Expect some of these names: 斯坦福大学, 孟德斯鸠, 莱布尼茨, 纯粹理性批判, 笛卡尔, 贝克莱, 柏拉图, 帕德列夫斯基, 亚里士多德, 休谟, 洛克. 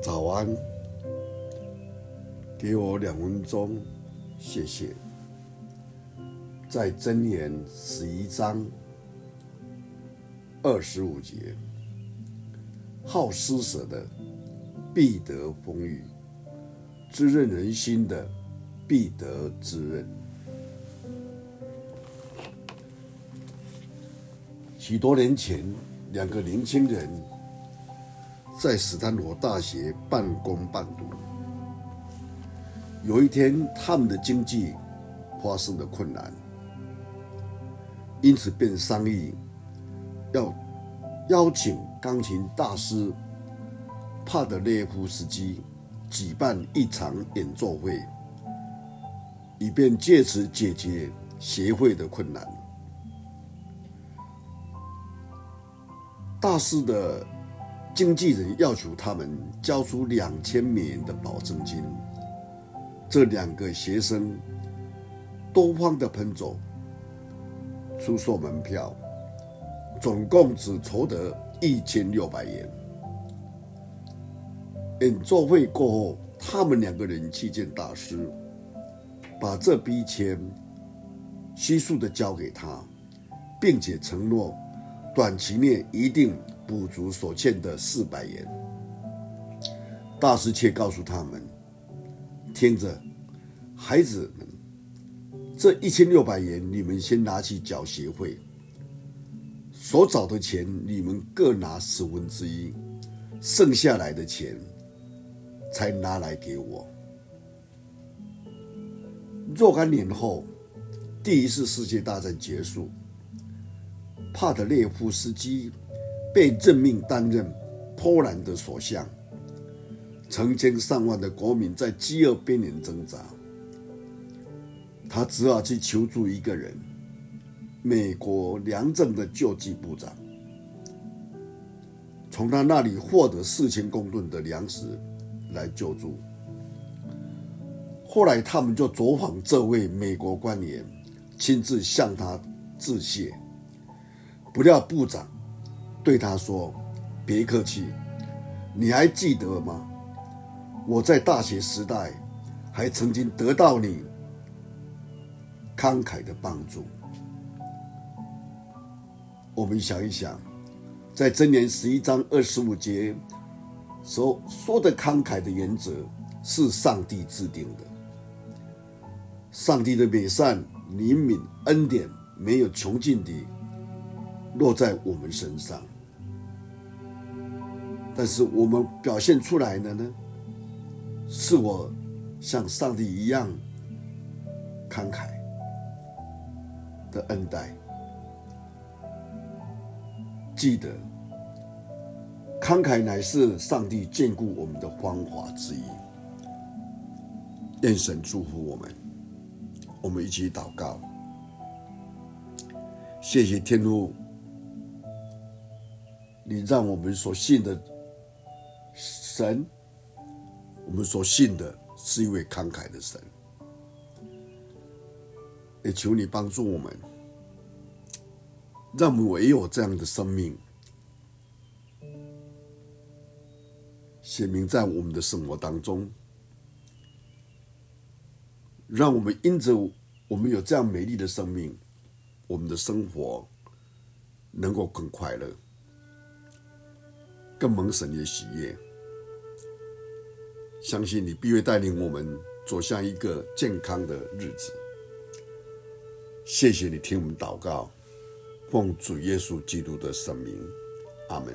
早安，给我2分钟，谢谢。在箴言11章25节，好施舍的必得丰裕，滋润人心的必得滋润。许多年前，2个年轻人在斯坦福大学半工半读。有一天，他们的经济发生了困难，因此便商议要邀请钢琴大师帕德列夫斯基举办一场演奏会，以便借此解决协会的困难。大师的经纪人要求他们交出$2000的保证金，这2个学生多方的奔走，出售门票，总共只筹得1600元。演奏会过后，他们2个人去见大师，把这笔钱悉数的交给他，并且承诺短期内一定补足所欠的400元。大师却告诉他们：“听着，孩子们，这1600元你们先拿去缴学费，所找的钱你们各拿1/10，剩下来的钱才拿来给我。”若干年后，第1次世界大战结束。帕德列夫斯基被任命担任波兰的首相，成千上万的国民在饥饿边缘挣扎，他只好去求助一个人——美国粮政的救济部长，从他那里获得4000公吨的粮食来救助。后来，他们就走访这位美国官员，亲自向他致谢。不料部长对他说：“别客气，你还记得吗？我在大学时代还曾经得到你慷慨的帮助。”我们想一想，在箴言11章25节所说的慷慨的原则是上帝制定的。上帝的美善、怜悯、恩典没有穷尽地落在我们身上，但是我们表现出来的呢，是我像上帝一样慷慨的恩待。记得，慷慨乃是上帝眷顾我们的方法之一。愿神祝福我们，我们一起祷告。谢谢天父，你让我们所信的神，我们所信的是一位慷慨的神，也求你帮助我们，让我们也有这样的生命显明在我们的生活当中，让我们因着我们有这样美丽的生命，我们的生活能够更快乐，更蒙神的喜悦。相信你必会带领我们走向一个健康的日子。谢谢你听我们祷告，奉主耶稣基督的圣名，阿们。